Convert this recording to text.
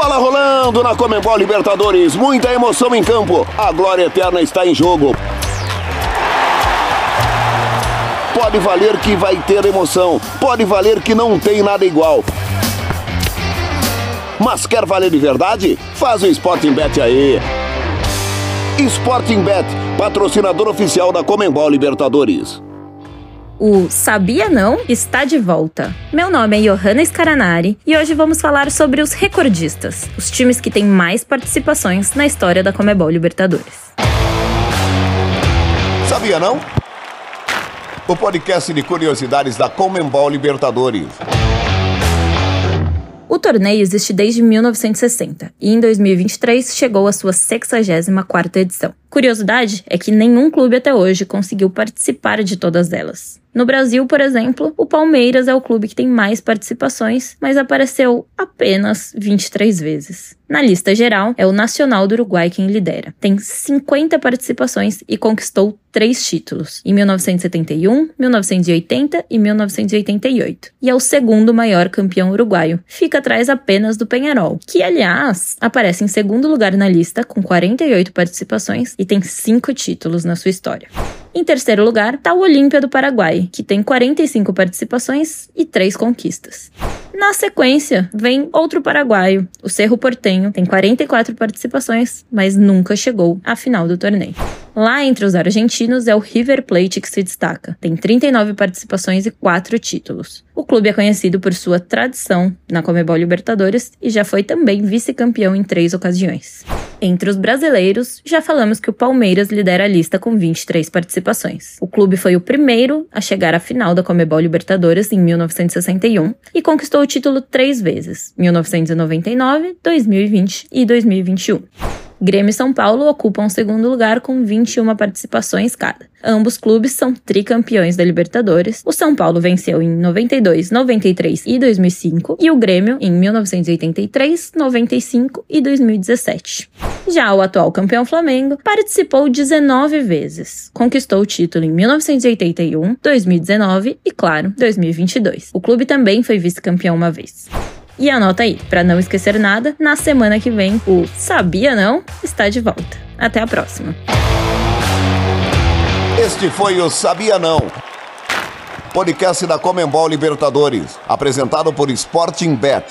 Bola rolando na CONMEBOL Libertadores, muita emoção em campo, a glória eterna está em jogo. Pode valer que vai ter emoção, pode valer que não tem nada igual. Mas quer valer de verdade? Faz o Sporting Bet aí. Sporting Bet, patrocinador oficial da CONMEBOL Libertadores. O Sabia Não está de volta. Meu nome é Johanna Scaranari e hoje vamos falar sobre os recordistas, os times que têm mais participações na história da CONMEBOL Libertadores. Sabia Não? O podcast de curiosidades da CONMEBOL Libertadores. O torneio existe desde 1960 e em 2023 chegou à sua 64ª edição. Curiosidade é que nenhum clube até hoje conseguiu participar de todas elas. No Brasil, por exemplo, o Palmeiras é o clube que tem mais participações, mas apareceu apenas 23 vezes. Na lista geral, é o Nacional do Uruguai quem lidera. Tem 50 participações e conquistou 3 títulos, em 1971, 1980 e 1988. E é o segundo maior campeão uruguaio. Fica atrás apenas do Peñarol, que, aliás, aparece em segundo lugar na lista com 48 participações e tem 5 títulos na sua história. Em terceiro lugar está o Olímpia do Paraguai, que tem 45 participações e 3 conquistas. Na sequência, vem outro paraguaio, o Cerro Porteño, tem 44 participações, mas nunca chegou à final do torneio. Lá entre os argentinos é o River Plate que se destaca, tem 39 participações e 4 títulos. O clube é conhecido por sua tradição na CONMEBOL Libertadores e já foi também vice-campeão em 3 ocasiões. Entre os brasileiros, já falamos que o Palmeiras lidera a lista com 23 participações. O clube foi o primeiro a chegar à final da CONMEBOL Libertadores em 1961 e conquistou o título 3 vezes, 1999, 2020 e 2021. Grêmio e São Paulo ocupam o segundo lugar com 21 participações cada. Ambos clubes são tricampeões da Libertadores. O São Paulo venceu em 92, 93 e 2005 e o Grêmio em 1983, 95 e 2017. Já o atual campeão Flamengo participou 19 vezes. Conquistou o título em 1981, 2019 e, claro, 2022. O clube também foi vice-campeão uma vez. E anota aí, para não esquecer nada, na semana que vem o Sabia Não está de volta. Até a próxima. Este foi o Sabia Não, podcast da CONMEBOL Libertadores, apresentado por Sporting Bet.